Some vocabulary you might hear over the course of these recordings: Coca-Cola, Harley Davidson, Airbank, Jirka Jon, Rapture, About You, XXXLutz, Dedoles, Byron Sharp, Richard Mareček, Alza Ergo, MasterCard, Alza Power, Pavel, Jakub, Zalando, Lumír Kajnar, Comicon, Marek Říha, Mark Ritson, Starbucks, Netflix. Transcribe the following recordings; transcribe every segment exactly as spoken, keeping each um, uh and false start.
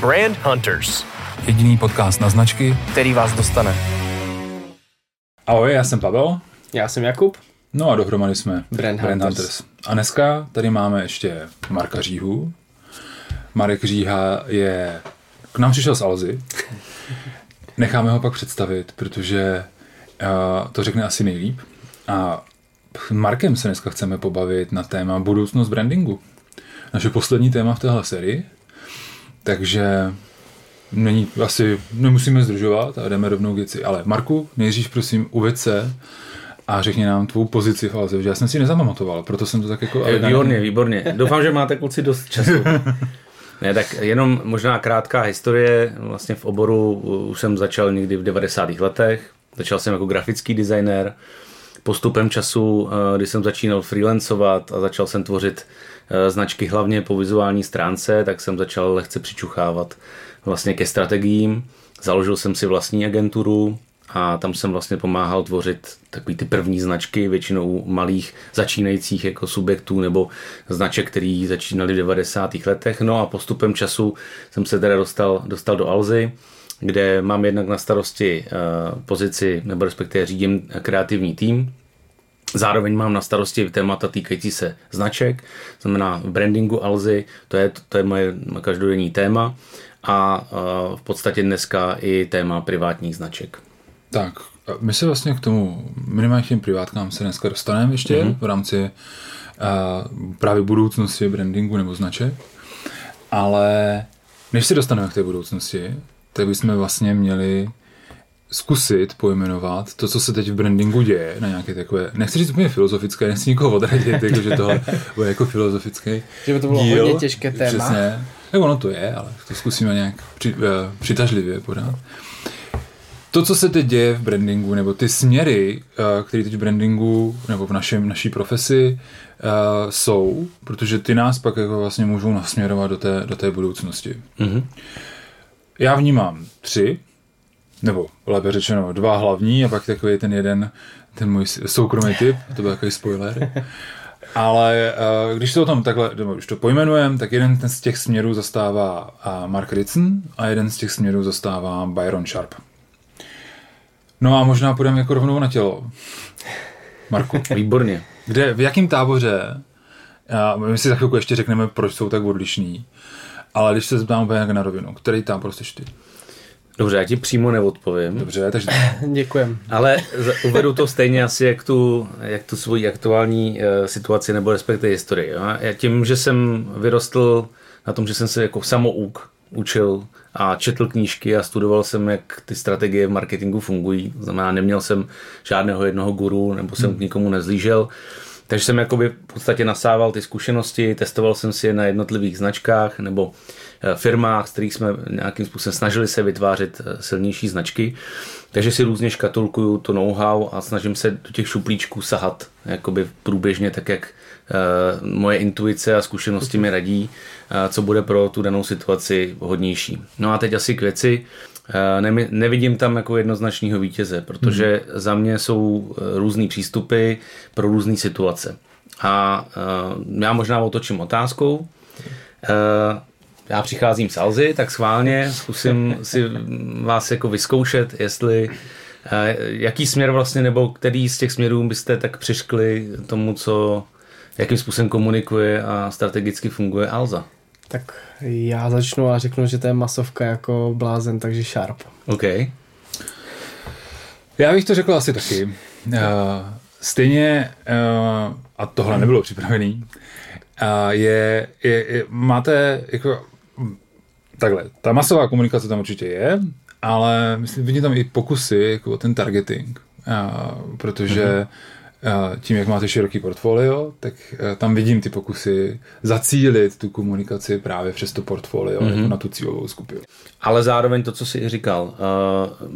Brand Hunters. Jediný podcast na značky, který vás dostane. Ahoj, já jsem Pavel. Já jsem Jakub. No a dohromady jsme Brand, Brand Hunters. Hunters. A dneska tady máme ještě Marka Říhu. Marek Říha je... K nám přišel z Alzy. Necháme ho pak představit, protože uh, to řekne asi nejlíp. A Markem se dneska chceme pobavit na téma budoucnost brandingu. Naše poslední téma v téhle sérii. Takže není, asi nemusíme zdržovat a jdeme rovnou k věci. Ale Marku, nejdřív prosím uveď se a řekni nám tvou pozici v Alze. Já jsem si nezamamatoval, proto jsem to tak jako... Výborně, výborně. Doufám, že máte kluci dost času. Ne, tak jenom možná krátká historie. Vlastně v oboru už jsem začal někdy v devadesátých letech. Začal jsem jako grafický designer. Postupem času, když jsem začínal freelancovat a začal jsem tvořit značky hlavně po vizuální stránce, tak jsem začal lehce přičuchávat vlastně ke strategiím. Založil jsem si vlastní agenturu a tam jsem vlastně pomáhal tvořit takový ty první značky, většinou malých začínajících jako subjektů nebo značek, který začínaly v devadesátých letech. No a postupem času jsem se teda dostal, dostal do Alzy, kde mám jednak na starosti pozici, nebo respektive řídím kreativní tým. Zároveň mám na starosti témata týkající se značek, znamená brandingu Alzy, to je, to je moje každodenní téma a v podstatě dneska i téma privátních značek. Tak, my se vlastně k tomu minimálně k těm privátkám se dneska dostaneme ještě mm-hmm. v rámci uh, právě budoucnosti brandingu nebo značek, ale než se dostaneme k té budoucnosti, tak bychom vlastně měli zkusit pojmenovat to, co se teď v brandingu děje na nějaké takové, nechci říct úplně filozofické, nechci nikoho odradit, jakože tohle bude jako filozofické. Že by to bylo díl, hodně těžké téma. Přesně, tak ono to je, ale to zkusíme nějak při, uh, přitažlivě podat. To, co se teď děje v brandingu, nebo ty směry, uh, které teď v brandingu, nebo v našem, naší profesi uh, jsou, protože ty nás pak jako vlastně můžou nasměrovat do té, do té budoucnosti. Mm-hmm. Já vnímám tři, nebo lépe řečeno dva hlavní a pak takový ten jeden, ten můj soukromý typ, to byl takový spoiler. Ale když se o tom takhle, nebo už to pojmenujeme, tak jeden z těch směrů zastává Mark Ritson a jeden z těch směrů zastává Byron Sharp. No a možná půjdeme jako rovnou na tělo. Marku. Výborně. Kde, v jakém táboře, my si za chvilku ještě řekneme, proč jsou tak odlišní, ale když se zeptám úplně na rovinu, který tam prostě ty? Dobře, já ti přímo neodpovím. Dobře, takže... Děkujem. Ale uvedu to stejně asi jak tu, jak tu svoji aktuální uh, situaci nebo respektive historii. Jo? Já tím, že jsem vyrostl na tom, že jsem se jako samouk učil a četl knížky a studoval jsem, jak ty strategie v marketingu fungují. Znamená, neměl jsem žádného jednoho guru nebo jsem hmm. k nikomu nezlížel. Takže jsem jakoby v podstatě nasával ty zkušenosti, testoval jsem si je na jednotlivých značkách nebo firmách, z kterých jsme nějakým způsobem snažili se vytvářet silnější značky. Takže si různě škatulkuju to know-how a snažím se do těch šuplíčků sahat jakoby průběžně tak, jak moje intuice a zkušenosti mi radí, co bude pro tu danou situaci hodnější. No a teď asi k věci. Ne, nevidím tam jako jednoznačného vítěze, protože hmm. za mě jsou různý přístupy pro různý situace. A uh, já možná otočím otázkou. Uh, já přicházím z Alzy, tak schválně zkusím si vás jako vyzkoušet, jestli uh, jaký směr vlastně, nebo který z těch směrů byste tak přiškli tomu, co, jakým způsobem komunikuje a strategicky funguje Alza. Tak já začnu a řeknu, že to je masovka jako blázen, takže Sharp. OK. Já bych to řekl asi taky. Uh, stejně, uh, a tohle nebylo připravený, uh, je, je, je, máte jako, takhle, ta masová komunikace tam určitě je, ale myslím, vidím tam i pokusy jako ten targeting, uh, protože mm-hmm. tím, jak máte široký portfolio, tak tam vidím ty pokusy zacílit tu komunikaci právě přes to portfolio mm-hmm. jako na tu cílovou skupinu. Ale zároveň to, co jsi říkal,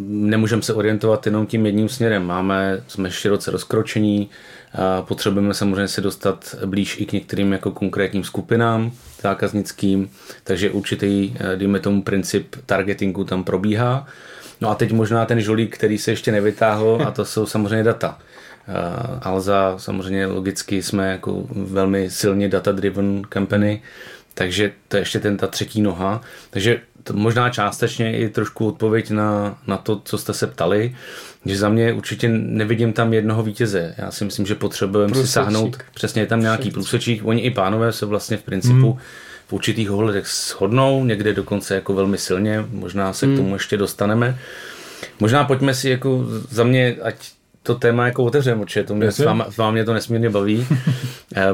nemůžeme se orientovat jenom tím jedním směrem. Máme, jsme široce rozkročení, potřebujeme samozřejmě se dostat blíž i k některým jako konkrétním skupinám zákaznickým, takže určitý, dejme tomu, princip targetingu tam probíhá. No a teď možná ten žolík, který se ještě nevytáhl, a to jsou samozřejmě data. Uh, Alza, samozřejmě logicky jsme jako velmi silně data-driven company, Takže to je ještě ten, ta třetí noha. Takže to možná částečně i trošku odpověď na, na to, co jste se ptali, že za mě určitě nevidím tam jednoho vítěze. Já si myslím, že potřebujeme si sáhnout. Přesně je tam nějaký průsečík. Oni i pánové se vlastně v principu hmm. v určitých ohledech shodnou, někde dokonce jako velmi silně, možná se hmm. k tomu ještě dostaneme. Možná pojďme si jako za mě, ať to téma jako otevřeme, určitě to mě, vám, vám mě to nesmírně baví.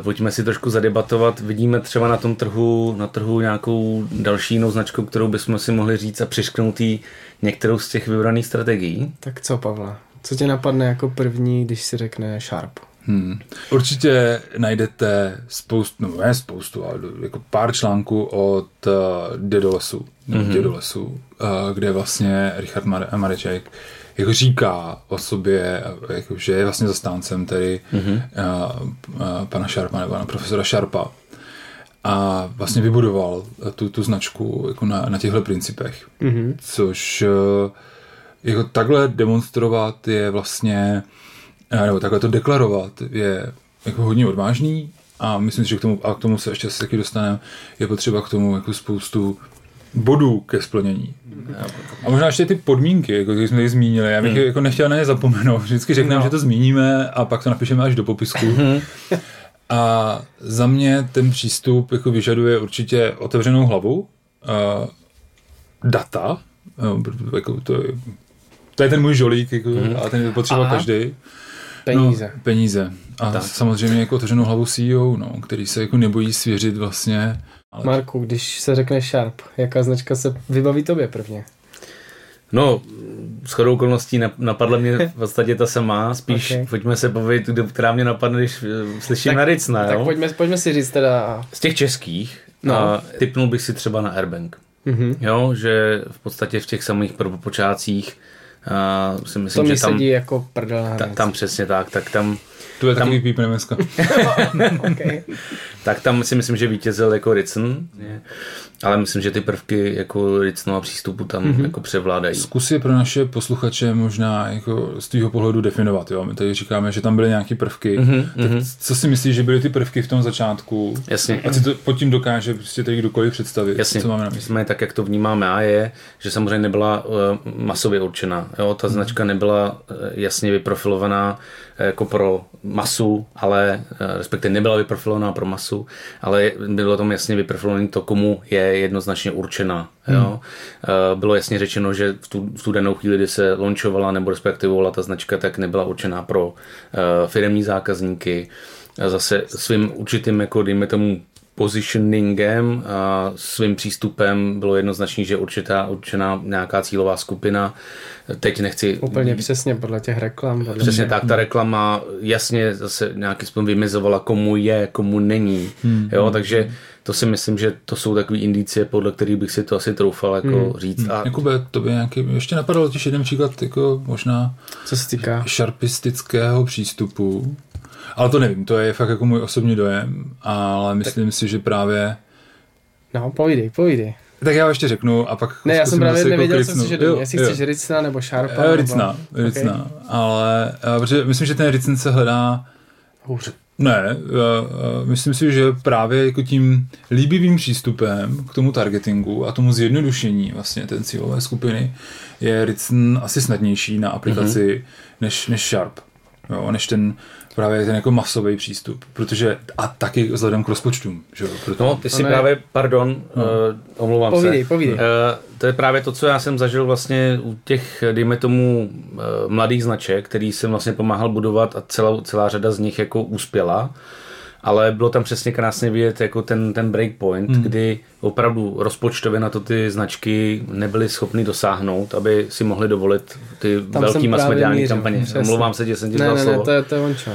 Pojďme si trošku zadebatovat. Vidíme třeba na tom trhu, na trhu nějakou další jinou značku, kterou bychom si mohli říct a přišknout jí některou z těch vybraných strategií. Tak co, Pavla? Co tě napadne jako první, když si řekne Sharp? Hmm. Určitě najdete spoustu, no ne spoustu, ale jako pár článků od uh, Dedolesu, mm-hmm. Dedolesu uh, kde vlastně Richard Mare- Mareček jako říká o sobě, jako, že je vlastně zastáncem tedy mm-hmm. uh, uh, pana Sharpa nebo pana profesora Sharpa a vlastně vybudoval tu, tu značku jako na, na těchto principech, mm-hmm. což uh, jako takhle demonstrovat je vlastně nebo takhle to deklarovat je jako hodně odvážný a myslím si, že k tomu, a k tomu se ještě taky dostaneme, je potřeba k tomu jako spoustu bodů ke splnění. A možná ještě ty podmínky, jako když jsme tady zmínili, já bych hmm. jako nechtěl na ně zapomenout. Vždycky řekneme, no. že to zmíníme a pak to napíšeme až do popisku. A za mě ten přístup jako vyžaduje určitě otevřenou hlavu, uh, data, uh, jako to, je, to je ten můj žolík, jako, hmm. ale ten je potřeba Aha. každý. Peníze. No, peníze. A tak. Samozřejmě jako otevřenou hlavu C E O, no, který se jako nebojí svěřit vlastně. Ale... Marku, když se řekne Sharp, jaká značka se vybaví tobě prvně? No, shodou okolností napadla mě v podstatě ta samá, spíš okay. pojďme se bavit, která mě napadne, když slyším na Ricna. Tak, tak pojďme, pojďme si říct teda... Z těch českých, no. a tipnul bych si třeba na Airbank. Mm-hmm. Jo, že v podstatě v těch samých prvopočátcích Uh, si myslím, to mi sedí jako prdel ta, tam přesně tak, tak tam to je tam, takový pípne dneska okay. tak tam si myslím, že vítězil jako Ritson, ale myslím, že ty prvky jako Ritsonova přístupu tam mm-hmm. jako převládají. Zkus je pro naše posluchače možná jako z tvýho pohledu definovat, jo? My tady říkáme, že tam byly nějaké prvky mm-hmm. tak co si myslíš, že byly ty prvky v tom začátku? Jasně. A si to pod tím dokáže prostě tady kdokoliv představit. Jasně. Co máme na mysli? Tak jak to vnímáme a je, že samozřejmě nebyla uh, masově určená. Jo, ta značka nebyla jasně vyprofilovaná jako pro masu, ale respektive nebyla vyprofilovaná pro masu, ale bylo tam jasně vyprofilované to, komu je jednoznačně určená. Jo. Hmm. Bylo jasně řečeno, že v tu, v tu danou chvíli, kdy se launchovala nebo respektivovala ta značka, tak nebyla určená pro firemní zákazníky. Zase svým určitým, jako dejme tomu, positioningem a svým přístupem bylo jednoznačný, že určitá určená nějaká cílová skupina. Teď nechci... Úplně přesně podle těch reklam. Podle přesně mě. Tak, ta reklama jasně zase nějaký způsob vymezovala, komu je, komu není. Hmm. Jo, takže to si myslím, že to jsou takový indicie, podle kterých bych si to asi troufal jako hmm. říct. A... Jakube, to by nějaký... Ještě napadlo těž jeden příklad, jako možná... Co se týká? Šarpistického přístupu. Ale to nevím, to je fakt jako můj osobní dojem, ale myslím tak. si, že právě... No, povídej, povídej. Tak já ještě řeknu a pak... Ne, já jsem právě nevěděl, co chceš říct, jestli chceš Ritsna nebo Sharpa. Jo, Ritsna, nebo... Ritsna, okay. ale protože myslím, že ten Ritson se hledá... Hůř. Ne, myslím si, že právě jako tím líbivým přístupem k tomu targetingu a tomu zjednodušení vlastně té cílové skupiny je Ritson asi snadnější na aplikaci mm-hmm. než, než Sharp. Jo, než ten právě ten jako masový přístup, protože a taky vzhledem k rozpočtům, že jo. Proto... No, ty si ne... právě, pardon, no. uh, omlouvám povídej, se. Povídej, povídej. Uh, to je právě to, co já jsem zažil vlastně u těch, dejme tomu, uh, mladých značek, který jsem vlastně pomáhal budovat a celou, celá řada z nich jako uspěla. Ale bylo tam přesně krásně vidět jako ten, ten breakpoint, hmm. kdy opravdu rozpočtově na to ty značky nebyly schopny dosáhnout, aby si mohli dovolit ty tam velký masmediální kampaně. Omlouvám se, že jsem ti dal slovo. Ne, ne, to je ončo.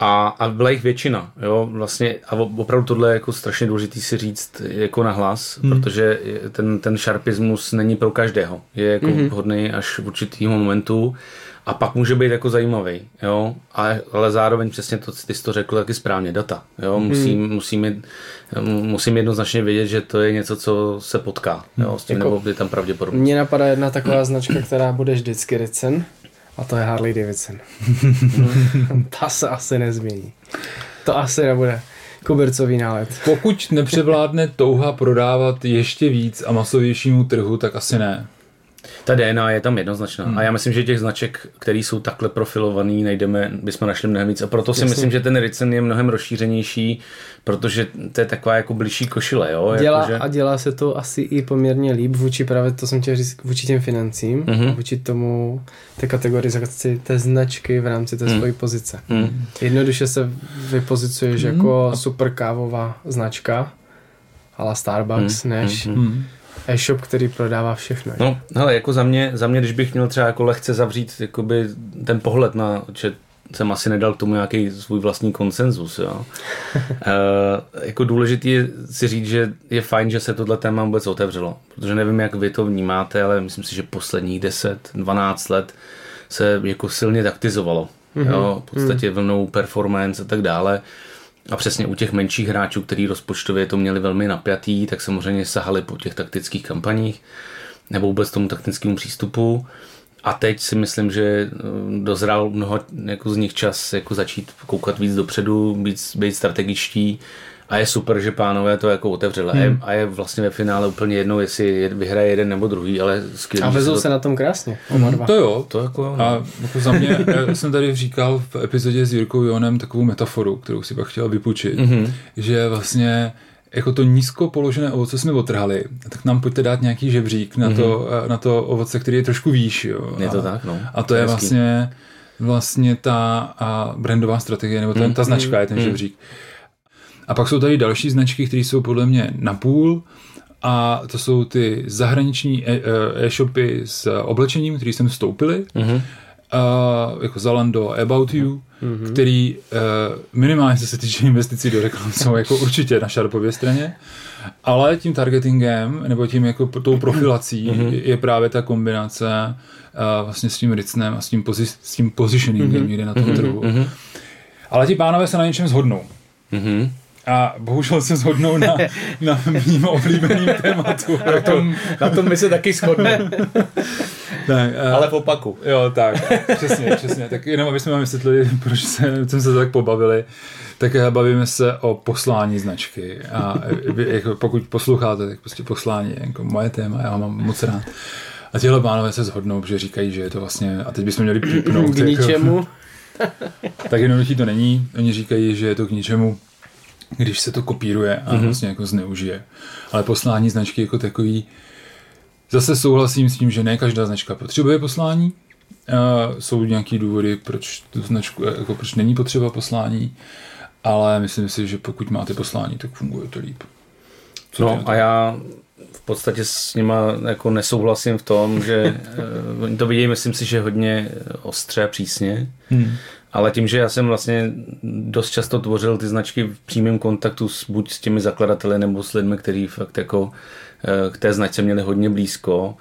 A, a byla jich většina, jo, vlastně, a opravdu tohle je jako strašně důležitý si říct jako nahlas, hmm. protože ten, ten šarpismus není pro každého, je jako hmm. vhodný až v určitýho momentu a pak může být jako zajímavý, jo, ale, ale zároveň přesně to, ty jsi to řekl taky správně, data, jo, hmm. musím, musím, musím jednoznačně vědět, že to je něco, co se potká, jo, s tím jako, nebo je tam pravděpodobně. Mně napadá jedna taková značka, která bude vždycky Ritson. A to je Harley Davidson. Ta se asi nezmění. To asi nebude. kobercový nálet. Pokud nepřevládne touha prodávat ještě víc a masovějšímu trhu, tak asi ne. Ta D N A je tam jednoznačná. Hmm. A já myslím, že těch značek, které jsou takhle profilovaný, najdeme, bychom našli mnohem víc. A proto si Jasně. myslím, že ten Ritson je mnohem rozšířenější, protože to je taková jako bližší košile. Jo? Dělá, jako, že... A dělá se to asi i poměrně líp vůči právě, to jsem chtěl říct, vůči těm financím, mm-hmm. vůči tomu té kategorizaci té značky v rámci té mm. svojí pozice. Mm. Jednoduše se vypozicuješ mm. jako super kávová značka, ala Starbucks, mm. než... Mm. e-shop, který prodává všechno. No, hele, jako za mě, za mě, když bych měl třeba jako lehce zavřít jakoby ten pohled na, že jsem asi nedal k tomu nějaký svůj vlastní konsenzus, jo. e, jako důležitý je si říct, že je fajn, že se tohle téma vůbec otevřelo, protože nevím, jak vy to vnímáte, ale myslím si, že posledních deset dvanáct let se jako silně taktizovalo, mm-hmm. jo, v podstatě mm. vlnou performance a tak dále. A přesně u těch menších hráčů, kteří rozpočtově to měli velmi napjatý, tak samozřejmě sahali po těch taktických kampaních nebo vůbec tomu taktickému přístupu. A teď si myslím, že dozrál mnoho jako z nich čas jako začít koukat víc dopředu, víc, být strategičtí. A je super, že pánové to jako otevřela. Hmm. A je vlastně ve finále úplně jedno, jestli vyhraje jeden nebo druhý, ale skvělý. A vezou se to... na tom krásně. Hmm. To jo. To jako jo, a jako za mě, já jsem tady říkal v epizodě s Jirkou Jonem takovou metaforu, kterou si pak chtěl vypůjčit, hmm. že vlastně jako to nízko položené ovoce jsme otrhali, tak nám pojďte dát nějaký žebřík na, hmm. to, na to ovoce, který je trošku výš. Jo. Je to a, tak, no. A to je hezký. vlastně vlastně ta a brandová strategie, nebo ten, hmm. ta značka je ten hmm. žebřík. A pak jsou tady další značky, které jsou podle mě napůl, a to jsou ty zahraniční e- e-shopy s oblečením, které jsem vstoupili, mm-hmm. uh, jako Zalando, About You, mm-hmm. který uh, minimálně se týče investicí do reklam jsou jako určitě na Sharpově straně, ale tím targetingem nebo tím jako tou profilací mm-hmm. je právě ta kombinace uh, vlastně s tím Ritsonem a s tím, pozi- s tím positioningem mm-hmm. někde na tom mm-hmm. trhu. Mm-hmm. Ale ti pánové se na něčem shodnou. Mm-hmm. A bohužel se shodnou na, na mým oblíbeným tématu. Na tom, na tom my se taky shodneme. Uh, Ale v opaku. Jo, tak. Přesně, přesně. Tak jenom abychom vám vysvětlili, proč se, jsme se tak pobavili, tak bavíme se o poslání značky. A jako, pokud posloucháte, tak prostě poslání je jako moje téma, já ho mám moc rád. A těhle pánové se shodnou, protože říkají, že je to vlastně, a teď bychom měli připnout. K ničemu. Tak, tak jednoduchý to není. Oni říkají, že je to k ničemu, když se to kopíruje a mm-hmm. vlastně jako zneužije. Ale poslání značky jako takový, zase souhlasím s tím, že ne každá značka potřebuje poslání. Uh, jsou nějaký důvody, proč tu značku, jako proč není potřeba poslání, ale myslím si, že pokud máte poslání, tak funguje to líp. Co no a já v podstatě s nima jako nesouhlasím v tom, že to vidí, myslím si, že hodně ostře a přísně. Hmm. Ale tím, že já jsem vlastně dost často tvořil ty značky v přímém kontaktu s, buď s těmi zakladateli nebo s lidmi, kteří fakt jako k té značce měli hodně blízko,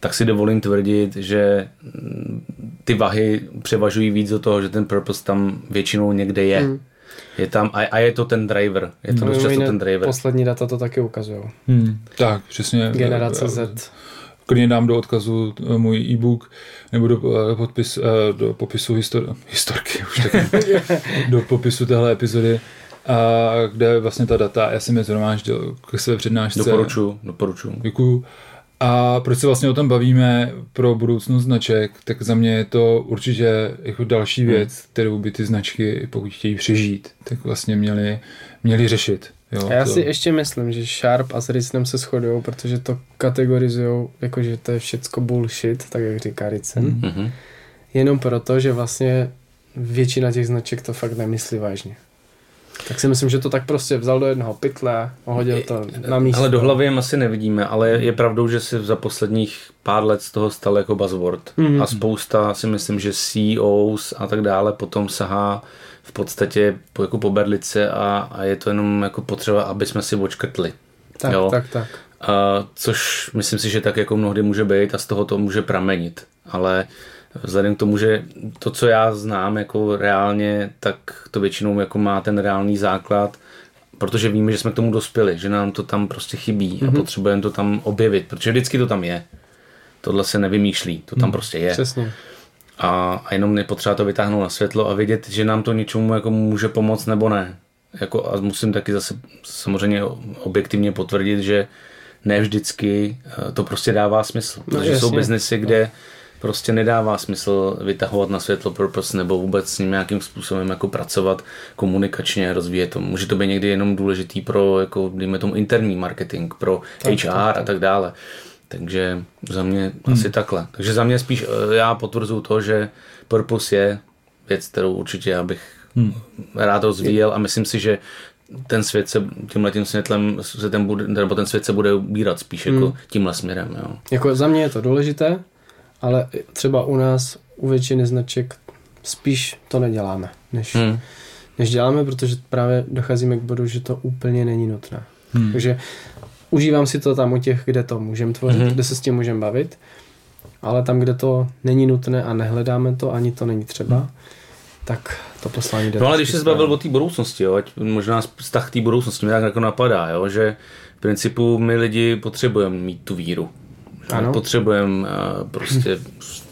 tak si dovolím tvrdit, že ty vahy převažují víc do toho, že ten purpose tam většinou někde je. Mm. Je tam a, a je to ten driver. Je to dost často ten driver. Poslední data to taky ukazují. Hmm. Tak, přesně. Generace Z. Klidně dám do odkazu můj e-book nebo do, podpis, do popisu histor- historky, už tak do popisu téhle epizody, kde vlastně ta data, já jsem je zhromáždil k své přednášce. Doporučuju, doporučuju. Děkuju. A proč se vlastně o tom bavíme pro budoucnost značek, tak za mě je to určitě jako další věc, kterou by ty značky, pokud chtějí přežít, tak vlastně měly, měly řešit. Jo, a já to... si ještě myslím, že Sharp a s Ritsonem se shodují, protože to kategorizujou, jakože to je všecko bullshit, tak jak říká Ritson. Mm-hmm. Jenom proto, že vlastně většina těch značek to fakt nemyslí vážně. Tak si myslím, že to tak prostě vzal do jednoho pytle, hodil to na místo. Ale do hlavy jim asi nevidíme, ale je pravdou, že se za posledních pár let z toho stal jako buzzword. Mm-hmm. A spousta si myslím, že C E Os a tak dále potom sahá v podstatě po, jako po berlice a, a je to jenom jako potřeba, aby jsme si očkrtli. Tak, jo? tak, tak. A, což myslím si, že tak jako mnohdy může být a z toho to může pramenit. Ale vzhledem k tomu, že to, co já znám jako reálně, tak to většinou jako má ten reálný základ, protože víme, že jsme k tomu dospěli, že nám to tam prostě chybí mm-hmm. a potřebujeme to tam objevit, protože vždycky to tam je. Tohle se nevymýšlí, to tam mm, prostě je. Přesně. A, a jenom je potřeba to vytáhnout na světlo a vědět, že nám to něčemu jako může pomoct nebo ne. jako, a musím taky zase samozřejmě objektivně potvrdit, že ne vždycky to prostě dává smysl. No, protože jasně. Jsou biznesy, kde prostě nedává smysl vytahovat na světlo purpose nebo vůbec s ním nějakým způsobem jako pracovat komunikačně, rozvíjet to. Může to být někdy jenom důležitý pro, jako, dejme tomu, interní marketing, pro tak, H R tak, tak. a tak dále. Takže za mě hmm. asi takhle. Takže za mě spíš já potvrzuji to, že purpose je věc, kterou určitě já bych hmm. rád rozvíjel a myslím si, že ten svět se tímhletím světlem se ten bude, nebo ten svět se bude ubírat spíš hmm. jako tímhle směrem. Jo. Jako za mě je to důležité, ale třeba u nás u většiny značek spíš to neděláme, než, hmm. než děláme, protože právě docházíme k bodu, že to úplně není nutné. Hmm. Takže užívám si to tam u těch, kde to můžeme tvořit, hmm. kde se s tím můžeme bavit, ale tam, kde to není nutné a nehledáme to, ani to není třeba, hmm. tak to poslání jde. No ale když se zbavil o té budoucnosti, jo, ať možná vztah k té budoucnosti mi tak jako napadá, jo, že v principu my lidi potřebujeme mít tu víru. Potřebujeme prostě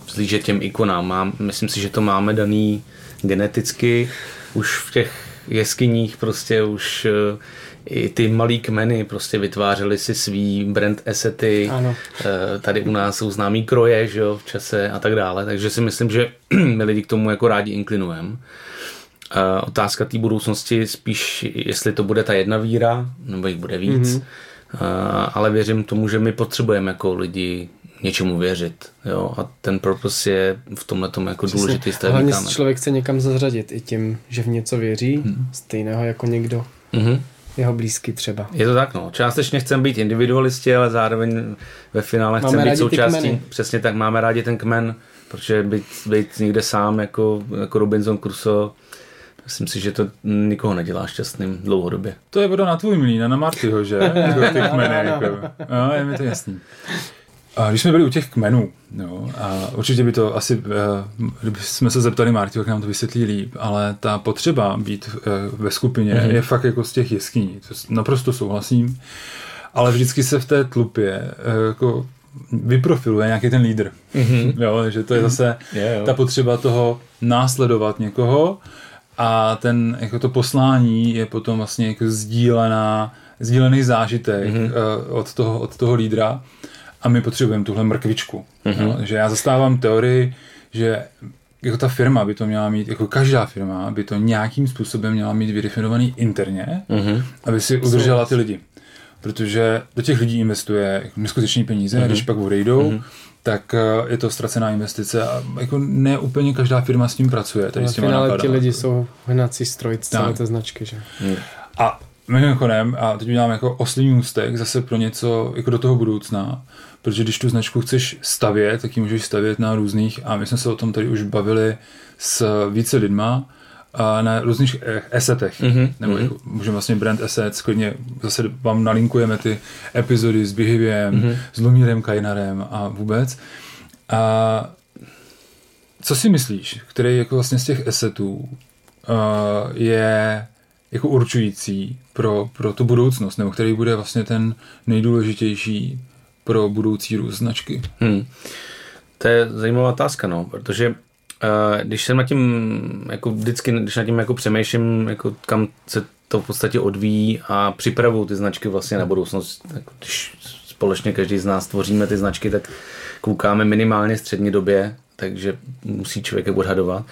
vzlížet těm ikonám. Mám, myslím si, že to máme daný geneticky už v těch jeskyních prostě už i ty malý kmeny prostě vytvářely si svý brand assety. Ano. Tady u nás jsou známý kroje, že jo, v čase a tak dále. Takže si myslím, že my lidi k tomu jako rádi inklinujeme. Otázka té budoucnosti spíš, jestli to bude ta jedna víra, nebo jich bude víc. Mm-hmm. Ale věřím tomu, že my potřebujeme jako lidi něčemu věřit. Jo? A ten purpose je v tomhletom jako přesně. důležitý stav. Hlavně se člověk chce někam zařadit i tím, že v něco věří, hmm. stejného jako někdo. Hmm. Jeho blízky třeba. Je to tak, no. Částečně chceme být individualisti, ale zároveň ve finále chceme být součástí. Přesně tak, máme rádi ten kmen, protože být, být někde sám jako, jako Robinson Crusoe, myslím si, že to nikoho nedělá šťastným dlouhodobě. To je voda na tvůj mlýn a na Martyho, že? Jako ty kmeny, jako. No, je mi to jasný. A když jsme byli u těch kmenů, no, a určitě by to asi, kdyby jsme se zeptali Martyho, jak nám to vysvětlí líp, ale ta potřeba být ve skupině mm-hmm. je fakt jako z těch jeskyní. Naprosto souhlasím, ale vždycky se v té tlupě jako vyprofiluje nějaký ten lídr. Mm-hmm. Jo, že to je zase yeah, ta potřeba toho následovat někoho. A ten, jako to poslání je potom vlastně jako sdílená, sdílený zážitek mm-hmm. od toho, od toho lídra a my potřebujeme tuhle mrkvičku. Mm-hmm. Že já zastávám teorii, že jako ta firma by to měla mít, jako každá firma by to nějakým způsobem měla mít vydefinovaný interně, mm-hmm. aby si udržela ty lidi. Protože do těch lidí investuje jako neskutečné peníze, mm-hmm. když pak odejdou, mm-hmm. tak je to ztracená investice a jako ne úplně každá firma s tím pracuje. Tady na s těma finále napadá. Ti lidi jsou hnací stroj celé té značky, že? Hmm. A mimochodem, a teď udělám jako oslý můstek zase pro něco jako do toho budoucna, protože když tu značku chceš stavět, tak ji můžeš stavět na různých, a my jsme se o tom tady už bavili s více lidma, na různých assetech. Mm-hmm. Nebo mm-hmm. jako můžeme vlastně brand assets, klidně zase vám nalinkujeme ty epizody s Behaviem, mm-hmm. s Lumírem Kajnarem a vůbec. A co si myslíš, který jako vlastně z těch assetů je jako určující pro, pro tu budoucnost, nebo který bude vlastně ten nejdůležitější pro budoucí růst značky? Hmm. To je zajímavá otázka, no, protože když jsem na tím, jako vždycky, když na tím jako přemýšlím, jako kam se to v podstatě odvíjí a připravuju ty značky vlastně na budoucnost, jako když společně každý z nás tvoříme ty značky, tak koukáme minimálně střední době, takže musí člověk je odhadovat.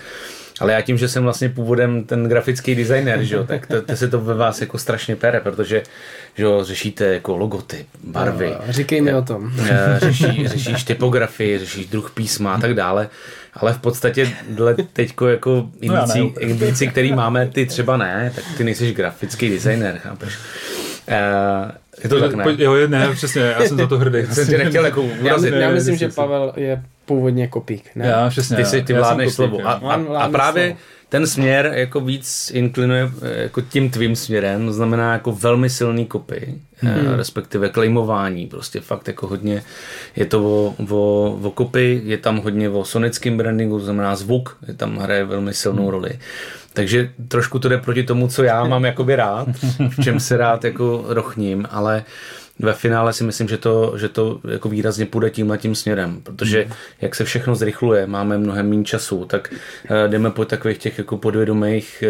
Ale já tím, že jsem vlastně původem ten grafický designer, že jo, tak to, to se to ve vás jako strašně pere, protože že jo, řešíte jako logotyp, barvy. No, říkej mi o tom. Řeší, řešíš typografii, řešíš druh písma a tak dále, ale v podstatě dle teďko jako indici, no, který máme, ty třeba ne, tak ty nejsiš grafický designer, chápeš? Je to tak, ne? Jo, ne, přesně, já jsem za to hrdý. Jsem tě nechtěl jako urazit. Já, já myslím, že Pavel je původně kopík. Ne? Já, přesně. Ty, si, ty vládneš slovo. A, a, a právě slovo. Ten směr jako víc inklinuje jako tím tvým směrem, to znamená jako velmi silný kopy, hmm. respektive klejmování, prostě fakt jako hodně je to o, o, o kopy, je tam hodně o sonickém brandingu, to znamená zvuk, je tam hraje velmi silnou roli. Takže trošku to jde proti tomu, co já mám jakoby rád, v čem se rád jako rochním, ale ve finále si myslím, že to, že to jako výrazně půjde tímhle tím směrem, protože jak se všechno zrychluje, máme mnohem méně času, tak jdeme po takových těch jako podvědomých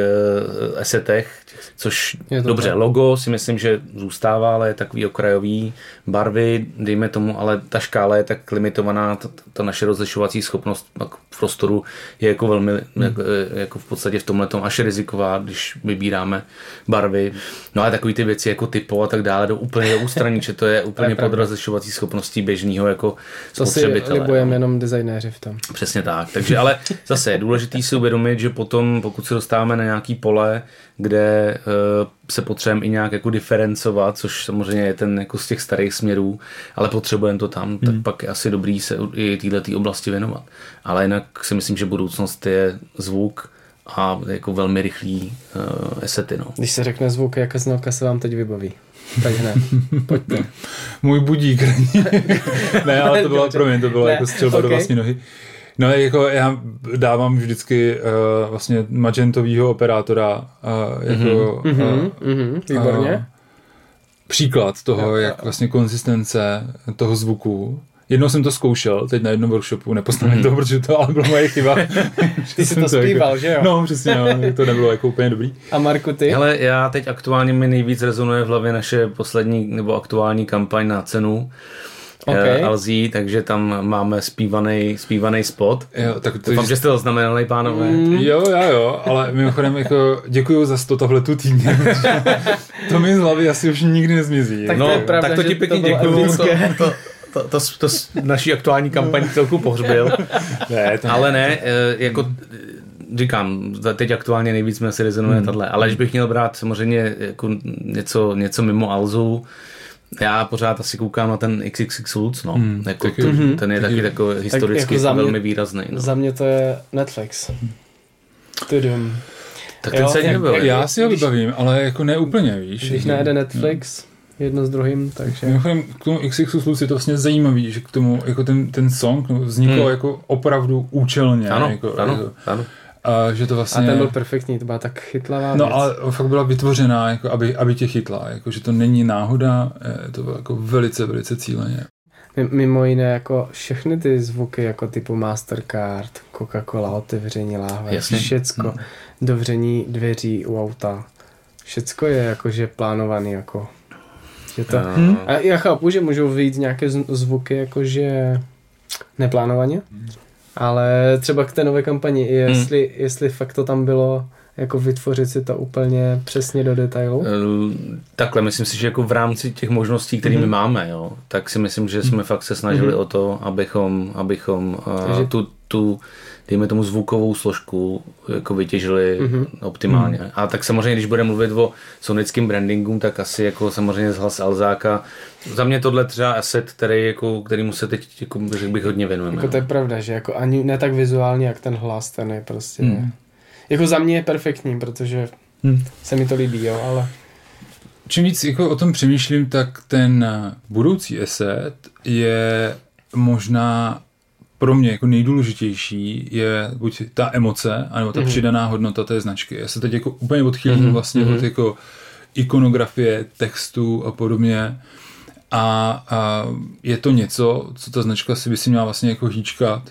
esetech, což dobře, tak. Logo si myslím, že zůstává, ale je takový okrajový, barvy, dejme tomu, ale ta škála je tak limitovaná, ta, ta naše rozlišovací schopnost v prostoru je jako velmi, jako, jako v podstatě v tomhletom až riziková, když vybíráme barvy, no a takový ty věci jako typo a tak dále, do úplně do ústraniče, to je úplně pod rozlišovací schopností běžného jako spotřebitele. To si libujeme jenom designéři v tom. Přesně tak, takže ale zase je důležitý si uvědomit, že potom, pokud se dostáváme na nějaký pole, kde uh, se potřebujeme i nějak jako diferencovat, což samozřejmě je ten jako z těch starých směrů, ale potřebujeme to tam, hmm. tak pak je asi dobrý se i této oblasti věnovat. Ale jinak si myslím, že budoucnost je zvuk a jako velmi rychlý uh, esety. No. Když se řekne zvuk, jaká známka se vám teď vybaví? Tak hned, pojďte. Můj budík. Ne, ale to bylo, pro mě to bylo ne, jako střelba okay. do vlastní nohy. No jako já dávám vždycky uh, vlastně magentovýho operátora uh, jako mm-hmm, uh, mm-hmm, výborně. Uh, příklad toho, okay. jak vlastně konzistence toho zvuku. Jednou jsem to zkoušel, teď na jednom workshopu, nepoznám to, protože to ale bylo moje chyba. Ty jsi to zpíval, jako, že jo? No, přesně, no, to nebylo jako úplně dobrý. A Marku, ty? Hele, já teď aktuálně mi nejvíc rezonuje v hlavě naše poslední nebo aktuální kampaň na cenu. Okay. Alzí, takže tam máme zpívaný, zpívaný spot. Jo, tak to doufám, jsi... že jste to znamenali, pánové. Mm. Jo, já jo, ale mimochodem jako děkuju za to tohletu týdně. To mi z hlavy asi už nikdy nezmizí. Tak no, to je pravda, tak to ti pěkně děkuju. To, to, to naší aktuální kampaň celku pohřbil, ne, to ale ne, jako říkám, teď aktuálně nejvíc mě asi rezonuje hmm. tato, ale když bych měl brát samozřejmě jako něco, něco mimo Alzu, já pořád asi koukám na ten XXXLutz, no. Hmm. Jako to, ten je taky takový historicky tak jako velmi výrazný. No. Za mě to je Netflix. Tudum. Tak ten jo, se nebyl. Já si ho vybavím, ale jako ne úplně, víš. Když najde Netflix... jedno s druhým, takže... Mimochodem, k tomu XXXLutz je to vlastně zajímavý, že k tomu, jako ten, ten song vznikl hmm. jako opravdu účelně. Ano, jako, ano, jako, ano. A, že to vlastně... a ten byl perfektní, to byla tak chytlavá no, věc. No, ale fakt byla vytvořená, jako, aby, aby tě chytla, jako, že to není náhoda, to bylo jako velice, velice cíleně. Mimo jiné, jako všechny ty zvuky, jako typu MasterCard, Coca-Cola, otevření láhve, všecko, hmm. dovření dveří u auta, všecko je jakože plánovaný, jako... Je to, hmm. a já chápu, že můžou vyjít nějaké zvuky jakože neplánovaně, ale třeba k té nové kampani, jestli, hmm. jestli fakt to tam bylo, jako vytvořit si to úplně přesně do detailu? Takhle, myslím si, že jako v rámci těch možností, které hmm. my máme, jo, tak si myslím, že jsme hmm. fakt se snažili hmm. o to, abychom, abychom uh, tu, tu, dejme tomu zvukovou složku, jako vytěžili mm-hmm. optimálně. Mm. A tak samozřejmě, když budeme mluvit o sonickým brandingu, tak asi jako samozřejmě z hlas Alzáka. Za mě tohle třeba asset, který jako, kterýmu se teď jako, řekl bych, hodně věnujeme. Jako to je pravda, že jako ani ne tak vizuálně, jak ten hlas, ten je prostě. Mm. Jako za mě je perfektní, protože mm. se mi to líbí, jo, ale... Čím víc jako o tom přemýšlím, tak ten budoucí asset je možná pro mě jako nejdůležitější je buď ta emoce, anebo ta mm-hmm. přidaná hodnota té značky. Já se teď jako úplně odchýlím mm-hmm. vlastně mm-hmm. od jako ikonografie, textu a podobně. A, a je to něco, co ta značka si by si měla vlastně jako hýčkat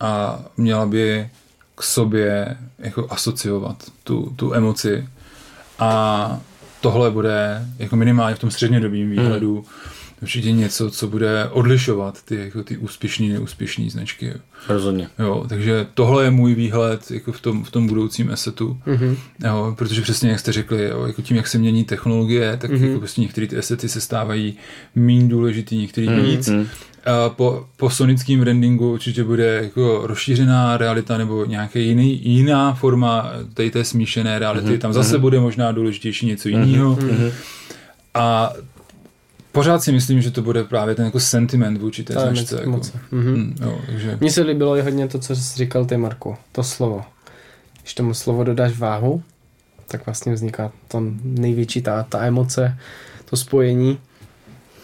a měla by k sobě jako asociovat tu, tu emoci. A tohle bude jako minimálně v tom střednědobým výhledu mm-hmm. určitě něco, co bude odlišovat ty, jako ty úspěšný, neúspěšný značky. Rozhodně. Jo, takže tohle je můj výhled jako v tom, v tom budoucím assetu. Mm-hmm. Jo, protože přesně jak jste řekli, jo, jako tím, jak se mění technologie, tak mm-hmm. jako prostě některé ty assety se stávají méně důležitý, některé mm-hmm. víc. A po, po sonickém brandingu určitě bude jako rozšířená realita nebo nějaká jiná forma tady té smíšené reality. Mm-hmm. Tam zase mm-hmm. bude možná důležitější něco jiného. Mm-hmm. A pořád si myslím, že to bude právě ten jako sentiment vůči té značce. Jako. Mm-hmm. Mm, takže... Mně se líbilo i hodně to, co jsi říkal ty, Marku. To slovo. Když tomu slovo dodáš váhu, tak vlastně vzniká to největší, ta, ta emoce, to spojení.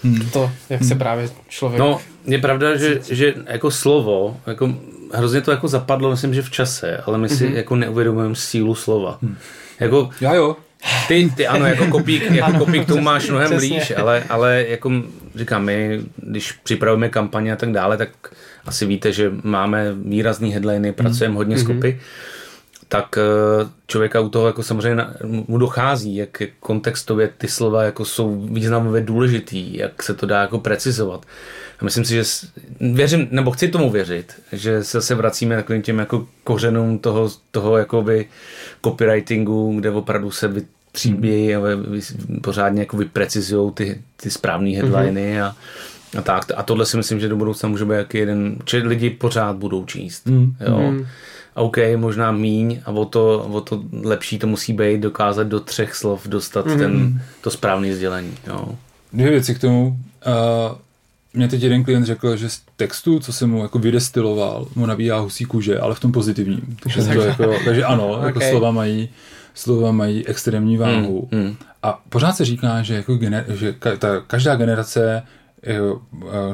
Hmm. To, jak se hmm. právě člověk... No, je pravda, že, že jako slovo, jako hrozně to jako zapadlo, myslím, že v čase, ale my si mm-hmm. jako neuvědomujeme sílu slova. Hmm. Jako... Já jo. Ty, ty ano, jako kopík, jako kopík tomu máš mnohem blíž, ale, ale jako říkám, my, když připravujeme kampaně a tak dále, tak asi víte, že máme výrazný headliny, pracujeme hodně mm-hmm. s kopy, tak člověka u toho jako samozřejmě mu dochází, jak kontextově ty slova jako jsou významově důležitý, jak se to dá jako precizovat. A myslím si, že věřím, nebo chci tomu věřit, že se zase vracíme takovým těm jako kořenům toho, toho jakoby copywritingu, kde opravdu se vytříbějí a pořádně jako vyprecizují ty, ty správné headliny mm-hmm. a A, tak, a tohle si myslím, že do budoucna může být jaký jeden, že lidi pořád budou číst. Mm. Jo. Mm. OK, možná míň a o to, o to lepší to musí být dokázat do třech slov dostat mm. ten, to správné sdělení. Jo. Dvě věci k tomu. Uh, mě teď jeden klient řekl, že z textu, co jsem mu jako vydestiloval, mu nabíhá husí kůže, ale v tom pozitivním. Takže, to jako, takže ano, okay. jako slova mají slova mají extrémní váhu. Mm. Mm. A pořád se říká, že, jako gener, že ka, ta, každá generace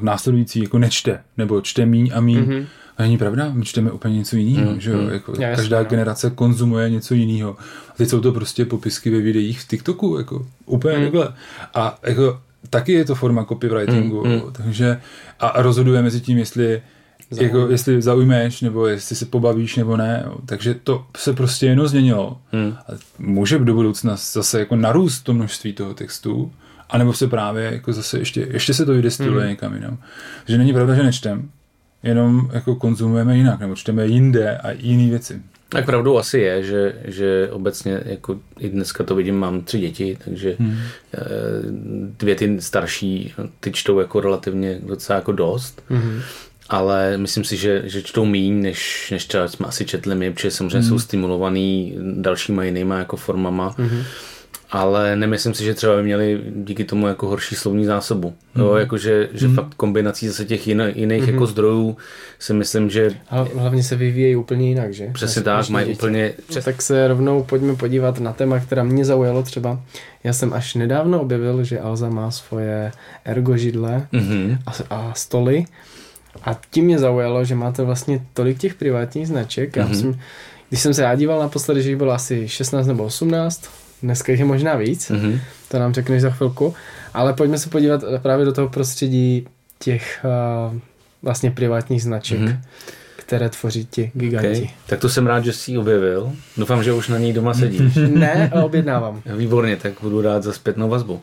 následující jako nečte, nebo čte míň a míň. Mm-hmm. A není pravda, my čteme úplně něco jiného, mm-hmm. že jo? Jako yes, každá no. generace konzumuje něco jiného. A teď jsou to prostě popisky ve videích v TikToku, jako úplně mm-hmm. takhle. A jako taky je to forma copywritingu, mm-hmm. takže a rozhoduje mezi tím, jestli jako, jestli zaujmeš, nebo jestli se pobavíš, nebo ne. Takže to se prostě jenom změnilo. Mm. A může do budoucna zase jako narůst to množství toho textu, a nebo se právě jako zase ještě, ještě se to vydestiluje hmm. někam jinam. Takže není pravda, že nečteme, jenom jako konzumujeme jinak, nebo čteme jinde a jiné věci. Tak pravdou asi je, že, že obecně, jako i dneska to vidím, mám tři děti, takže hmm. dvě ty starší, ty čtou jako relativně docela jako dost, hmm. ale myslím si, že, že čtou míň, než, než třeba jsme asi četli my, protože samozřejmě hmm. jsou stimulovaný dalšíma jinýma jako formama. Hmm. Ale nemyslím si, že třeba by měli díky tomu jako horší slovní zásobu. Mm. Jo, jakože, že mm. fakt kombinací zase těch jiných, jiných mm. jako zdrojů si myslím, že... Hlavně se vyvíjejí úplně jinak, že? Přesně tak, mají děti. Úplně... Přes... Tak se rovnou pojďme podívat na téma, která mě zaujalo třeba. Já jsem až nedávno objevil, že Alza má svoje ergo židle mm. a, a stoly. A tím mě zaujalo, že máte vlastně tolik těch privátních značek. Mm. Já myslím, když jsem se já díval naposledy, že jich bylo asi šestnáct nebo osmnáct, dneska je možná víc, mm-hmm. to nám řekneš za chvilku, ale pojďme se podívat právě do toho prostředí těch uh, vlastně privátních značek, mm-hmm. které tvoří ti giganti. Okay. Tak to jsem rád, že jsi ji objevil. Doufám, že už na ní doma sedíš. Ne, objednávám. Výborně, tak budu rád za zpětnou vazbu.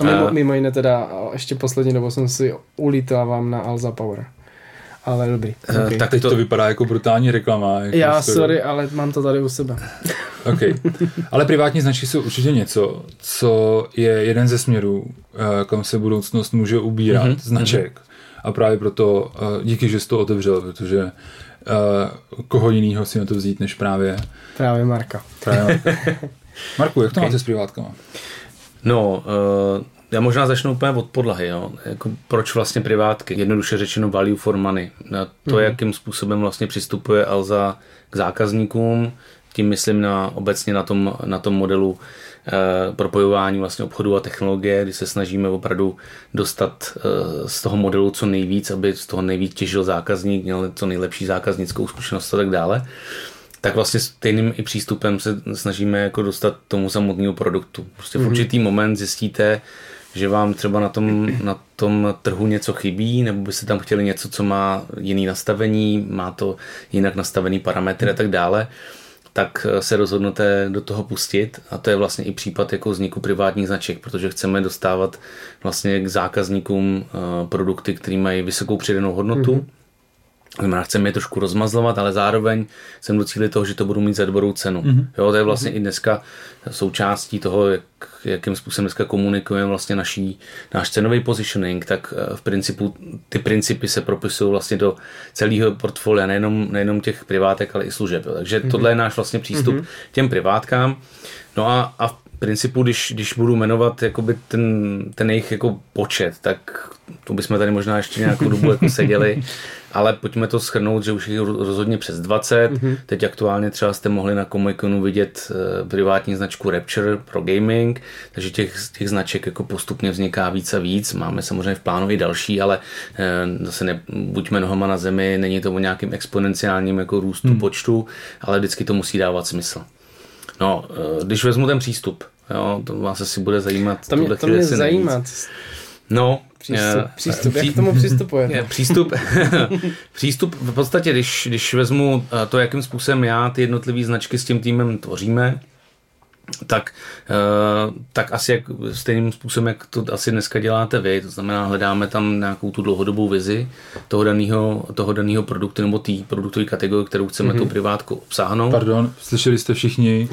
A mimo, mimo jiné teda, ještě poslední dobou jsem si ulítávám na Alza Power. Ale dobrý. Okay. Tak teď to... to vypadá jako brutální reklama. Jako Já, historii. sorry, ale mám to tady u sebe. Okay. Ale privátní značky jsou určitě něco, co je jeden ze směrů, kam se budoucnost může ubírat, mm-hmm. značek. A právě proto díky, že jsi to otevřel, protože koho jinýho si na to vzít, než právě... Právě Marka. Právě Marka. Marku, jak to okay. máte s privátkama? No... Uh... Já možná začnu úplně od podlahy. Jo. Jako proč vlastně privátky? Jednoduše řečeno value for money. Na to, mm-hmm. jakým způsobem vlastně přistupuje Alza k zákazníkům, tím myslím na, obecně na tom, na tom modelu eh, propojování vlastně obchodu a technologie, kdy se snažíme opravdu dostat eh, z toho modelu co nejvíc, aby z toho nejvíc těžil zákazník, měl co nejlepší zákaznickou zkušenost a tak dále. Tak vlastně stejným i přístupem se snažíme jako dostat tomu samotnému produktu. Prostě v mm-hmm. určitý moment zjistíte, že vám třeba na tom, na tom trhu něco chybí, nebo byste tam chtěli něco, co má jiný nastavení, má to jinak nastavený parametry a tak dále, tak se rozhodnete do toho pustit a to je vlastně i případ jako vzniku privátních značek, protože chceme dostávat vlastně k zákazníkům produkty, které mají vysokou přidanou hodnotu, mm-hmm. znamená, chceme je trošku rozmazlovat, ale zároveň jsem docílil toho, že to budu mít za dobrou cenu. Mm-hmm. Jo, to je vlastně mm-hmm. i dneska součástí toho, jak, jakým způsobem dneska komunikujeme vlastně naší, náš cenový positioning, tak v principu ty principy se propisují vlastně do celého portfolia, nejenom, nejenom těch privátek, ale i služeb. Jo. Takže mm-hmm. tohle je náš vlastně přístup mm-hmm. těm privátkám. No a, a v principu, když, když budu jmenovat jakoby ten, ten jejich jako počet, tak to bychom tady možná ještě nějakou dobu jako seděli, ale pojďme to shrnout, že už je rozhodně přes dvacet. Mm-hmm. Teď aktuálně třeba jste mohli na Comiconu vidět uh, privátní značku Rapture pro gaming, takže těch, těch značek jako postupně vzniká víc a víc. Máme samozřejmě v plánu i další, ale uh, zase ne, buďme nohama na zemi, není to o nějakým exponenciálním jako růstu mm. počtu, ale vždycky to musí dávat smysl. No, když vezmu ten přístup, jo, to vás asi bude zajímat. To mě, to mě zajímat. Nejvíc. No, přístup, je, přístup pří, jak k tomu přistupuje? Je, přístup, přístup v podstatě, když, když vezmu to, jakým způsobem já ty jednotlivé značky s tím týmem tvoříme, tak, tak asi jak, stejným způsobem, jak to asi dneska děláte vy, to znamená, hledáme tam nějakou tu dlouhodobou vizi toho daného toho daného produktu nebo té produktové kategorie, kterou chceme mm-hmm. tu privátku obsáhnout. Pardon, slyšeli jste všichni,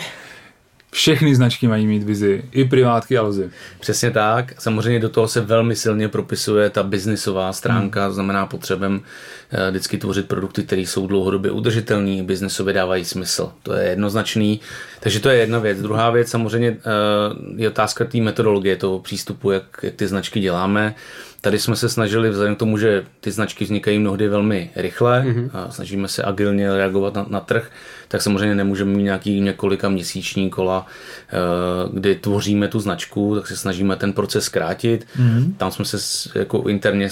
všechny značky mají mít vizi, i privátky Alzy. Přesně tak, samozřejmě do toho se velmi silně propisuje ta biznisová stránka, to znamená potřebem vždycky tvořit produkty, které jsou dlouhodobě udržitelné, biznisově dávají smysl, to je jednoznačný, takže to je jedna věc. Druhá věc samozřejmě je otázka té metodologie, toho přístupu, jak, jak ty značky děláme. Tady jsme se snažili, vzhledem k tomu, že ty značky vznikají mnohdy velmi rychle mm-hmm. a snažíme se agilně reagovat na, na trh, tak samozřejmě nemůžeme mít nějaký několika měsíční kola, kdy tvoříme tu značku, tak se snažíme ten proces zkrátit. Mm-hmm. Tam jsme se jako interně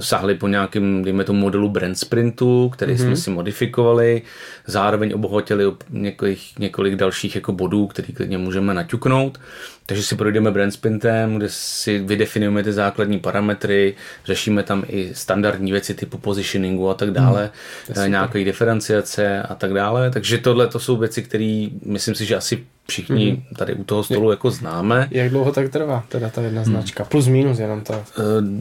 sáhli po nějakém, dejme tomu, modelu brand sprintu, který mm-hmm. jsme si modifikovali, zároveň obohatili několik, několik dalších jako bodů, který klidně můžeme naťuknout. Takže si projdeme brand sprintem, kde si vydefinujeme ty základní parametry, řešíme tam i standardní věci typu positioningu a tak dále, hmm, nějaké diferenciace a tak dále. Takže tohle to jsou věci, které myslím si, že asi všichni hmm. tady u toho stolu jako známe. Jak dlouho tak trvá teda ta jedna hmm. značka? Plus minus jenom ta. E,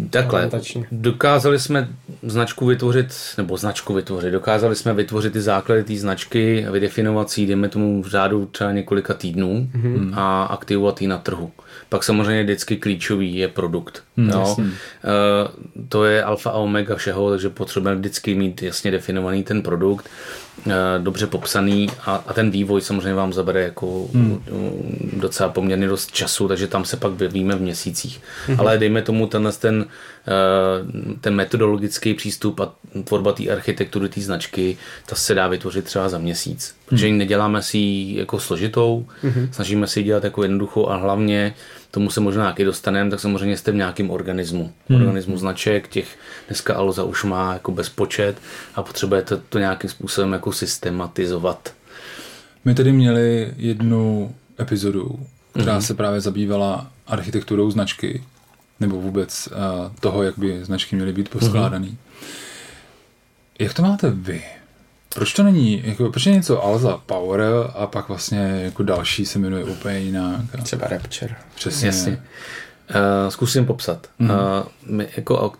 takhle, dokázali jsme značku vytvořit, nebo značku vytvořit, dokázali jsme vytvořit ty základy té značky, vydefinovat si, jdeme tomu v řádu třeba několika týdnů hmm. a aktivovat ji na trhu. Pak samozřejmě vždycky klíčový je produkt. Hmm, no, e, to je alfa a omega všeho, takže potřebujeme vždycky mít jasně definovaný ten produkt, e, dobře popsaný a, a ten vývoj samozřejmě vám zabere jako hmm. docela poměrně dost času, takže tam se pak vyvíjíme v měsících. Hmm. Ale dejme tomu tenhle ten, ten metodologický přístup a tvorba té architektury, té značky, ta se dá vytvořit třeba za měsíc. Protože hmm. neděláme si ji jako složitou, hmm. snažíme si ji dělat jako jednoduchou a hlavně tomu se možná i dostaneme, tak samozřejmě jste v nějakém organismu. Hmm. Organismu značek, těch dneska Alza už má jako bezpočet a potřebujete to nějakým způsobem jako systematizovat. My tedy měli jednu epizodu, která mm-hmm. se právě zabývala architekturou značky, nebo vůbec uh, toho, jak by značky měly být poskládaný. Mm-hmm. Jak to máte vy? Proč to není, jako, proč je něco Alza Power a pak vlastně jako další se jmenuje úplně jinak? A... Třeba Rapture. Přesně. Jasně. Uh, zkusím popsat. Mm-hmm. Uh, my jako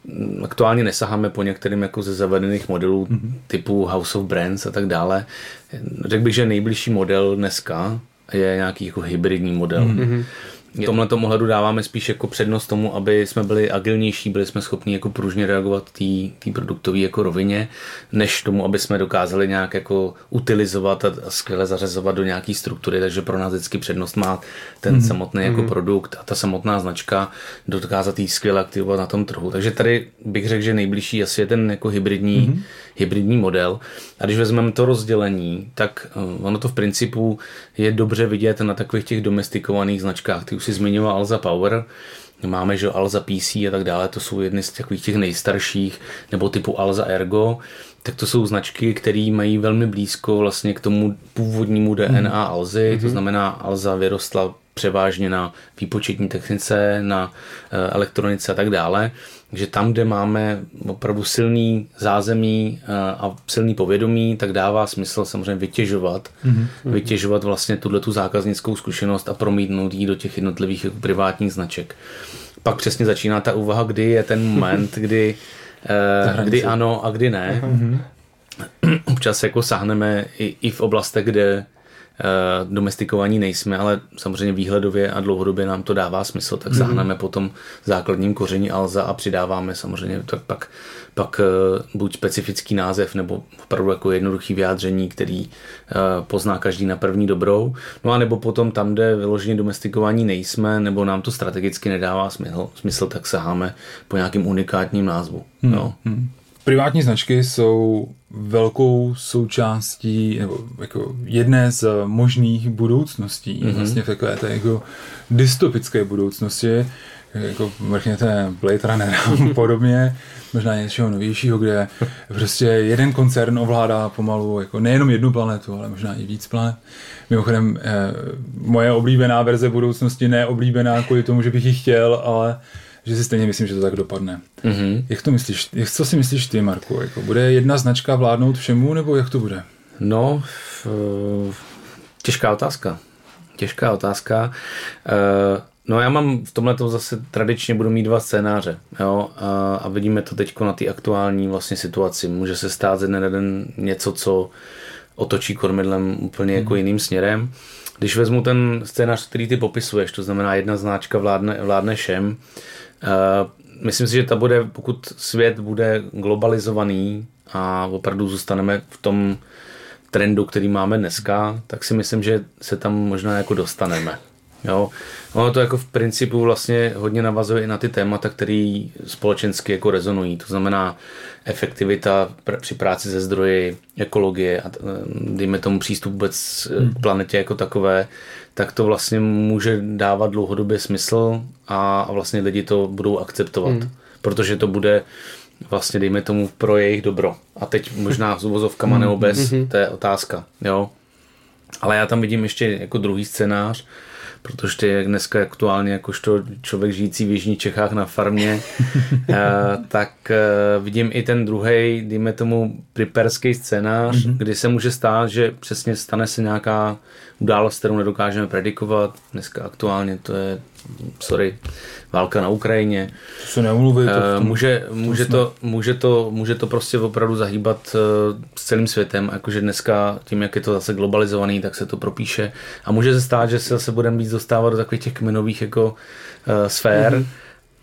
aktuálně nesaháme po některým jako ze zavedených modelů mm-hmm. typu House of Brands a tak dále. Řekl bych, že nejbližší model dneska je nějaký jako hybridní model. Mm-hmm. V tomhle tomu ohledu dáváme spíš jako přednost tomu, aby jsme byli agilnější, byli jsme schopni jako pružně reagovat té produktové jako rovině, než tomu, aby jsme dokázali nějak jako utilizovat a skvěle zařazovat do nějaké struktury, takže pro nás vždycky přednost má ten mm. samotný jako mm. produkt a ta samotná značka dokázat jí skvěle aktivovat na tom trhu. Takže tady bych řekl, že nejbližší asi je ten jako hybridní, mm. hybridní model. A když vezmeme to rozdělení, tak ono to v principu je dobře vidět na takových těch domestikovaných značkách. Ty už si zmiňoval Alza Power, máme že Alza P C a tak dále, to jsou jedny z takových těch nejstarších, nebo typu Alza Ergo, tak to jsou značky, které mají velmi blízko vlastně k tomu původnímu D N A Alzy, mm. to znamená Alza vyrostla převážně na výpočetní technice, na elektronice a tak dále. Takže tam, kde máme opravdu silný zázemí a silný povědomí, tak dává smysl samozřejmě vytěžovat, mm-hmm. vytěžovat vlastně tuhletu zákaznickou zkušenost a promítnout ji do těch jednotlivých privátních značek. Pak přesně začíná ta úvaha, kdy je ten moment, kdy, kdy ano a kdy ne. Mm-hmm. Občas jako sáhneme i, i v oblastech, kde domestikovaní nejsme, ale samozřejmě výhledově a dlouhodobě nám to dává smysl, tak sáhneme mm. po tom základním koření Alza a přidáváme samozřejmě tak pak, pak buď specifický název nebo opravdu jako jednoduchý vyjádření, který pozná každý na první dobrou, no a nebo potom tam, kde vyloženě domestikování nejsme nebo nám to strategicky nedává smysl, smysl tak sáháme po nějakým unikátním názvu. Mm. No. Mm. Privátní značky jsou velkou součástí nebo jako jedné z možných budoucností, mm-hmm. vlastně v takové té jako dystopické budoucnosti, jako mrkněte Blade Runnera podobně, možná něčeho novějšího, kde prostě jeden koncern ovládá pomalu jako nejenom jednu planetu, ale možná i víc planet. Mimochodem, eh, moje oblíbená verze budoucnosti, neoblíbená kvůli tomu, že bych ji chtěl, ale že si stejně myslím, že to tak dopadne. Mm-hmm. Jak to myslíš? Jak, co si myslíš ty, Marku? Jako, bude jedna značka vládnout všemu, nebo jak to bude? No, těžká otázka. Těžká otázka. No já mám v tomhletom zase tradičně budu mít dva scénáře. Jo? A, a vidíme to teďko na té aktuální vlastně situaci. Může se stát ze dne na den něco, co otočí kormidlem úplně jako jiným směrem. Když vezmu ten scénář, který ty popisuješ, to znamená jedna značka vládne, vládne všem, uh, myslím si, že ta bude, pokud svět bude globalizovaný a opravdu zůstaneme v tom trendu, který máme dneska, tak si myslím, že se tam možná jako dostaneme. Jo? Ono to jako v principu vlastně hodně navazuje i na ty témata, které společensky jako rezonují. To znamená efektivita pr- při práci se zdroji, ekologie a dejme tomu přístup vůbec k planetě jako takové, tak to vlastně může dávat dlouhodobě smysl a, a vlastně lidi to budou akceptovat. Hmm. Protože to bude vlastně dejme tomu pro jejich dobro. A teď možná s uvozovkama nebo bez, to je otázka. Jo? Ale já tam vidím ještě jako druhý scénář, protože dneska aktuálně jakožto člověk žijící v jižních Čechách na farmě, tak vidím i ten druhej, dejme tomu prepperský scénář, mm-hmm. kdy se může stát, že přesně stane se nějaká událost, kterou nedokážeme predikovat. Dneska aktuálně to je, sorry, válka na Ukrajině. To se neumluví. To v tom, může, může, to, může, to, může to prostě opravdu zahýbat s celým světem, jakože dneska tím, jak je to zase globalizovaný, tak se to propíše. A může se stát, že se zase budeme víc dostávat do takových těch kmenových jako uh, sfér, mm-hmm.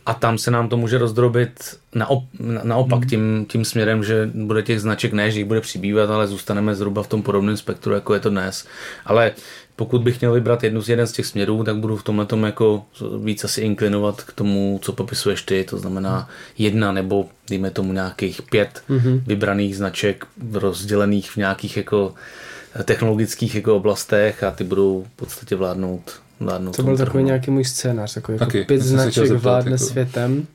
a tam se nám to může rozdrobit naop, naopak mm-hmm. tím, tím směrem, že bude těch značek, ne, že jich bude přibývat, ale zůstaneme zhruba v tom podobném spektru, jako je to dnes. Ale pokud bych měl vybrat jednu z jeden z těch směrů, tak budu v tomhle tom jako víc asi inklinovat k tomu, co popisuješ ty, to znamená jedna nebo dejme tomu nějakých pět mm-hmm. vybraných značek rozdělených v nějakých jako technologických jako oblastech a ty budou v podstatě vládnout. vládnout to byl trhu. Takový nějaký můj scénář, takový jako pět značek vládne jako světem.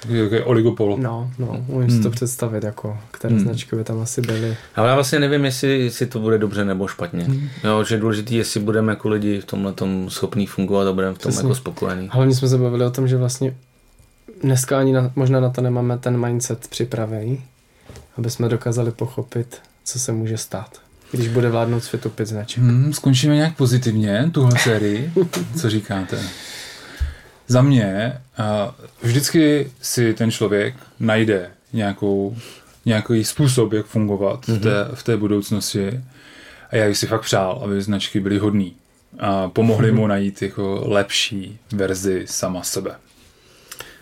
Takový oligopol. No, no, umím hmm. si to představit, jako, které hmm. značky by tam asi byly. Ale já vlastně nevím, jestli, jestli to bude dobře nebo špatně. Hmm. Jo, že je důležitý, jestli budeme jako lidi v tomhletom schopný fungovat a budeme v tom jako spokojení. Hlavně jsme se bavili o tom, že vlastně dneska ani na, možná na to nemáme ten mindset připravený, aby jsme dokázali pochopit, co se může stát, když bude vládnout světu pět značek. Hmm, skončíme nějak pozitivně tuhle sérii. Co říkáte? Za mě vždycky si ten člověk najde nějakou, nějaký způsob, jak fungovat mm-hmm. v, té, v té budoucnosti. A já bych si fakt přál, aby značky byly hodný a pomohly mm-hmm. mu najít jako lepší verzi sama sebe.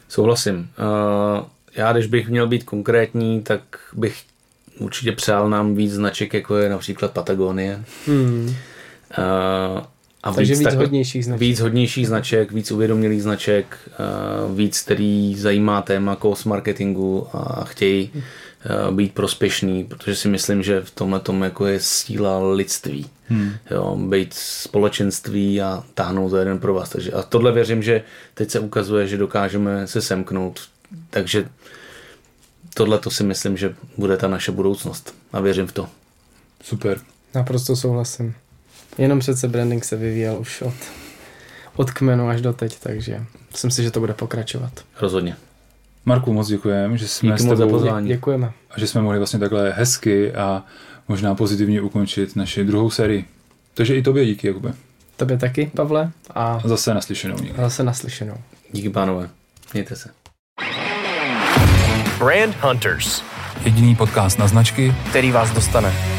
Souhlasím. Já, když bych měl být konkrétní, tak bych určitě přál nám víc značek, jako je například Patagonie. Mm. A, a takže víc, víc, tak, hodnějších značek. víc hodnějších značek, víc uvědomělých značek, víc, který zajímá téma cost marketingu a chtějí být prospěšný, protože si myslím, že v tomhle tom jako je síla lidství. Hmm. Jo, být společenství a táhnout za jeden pro vás. Takže, a tohle věřím, že teď se ukazuje, že dokážeme se semknout. Takže tohle to si myslím, že bude ta naše budoucnost a věřím v to. Super. Naprosto souhlasím. Jenom přece branding se vyvíjel už od, od kmenu až do teď, takže myslím si, že to bude pokračovat. Rozhodně. Marku, moc děkujeme, že jsme Díky s tebou děkujeme. A že jsme mohli vlastně takhle hezky a možná pozitivně ukončit naši druhou sérii. Takže i tobě díky, Jakube. Tobě taky, Pavle. A zase naslyšenou. Díky. Zase naslyšenou. Díky, pánové. Mějte se. Brand Hunters. Jediný podcast na značky, který vás dostane.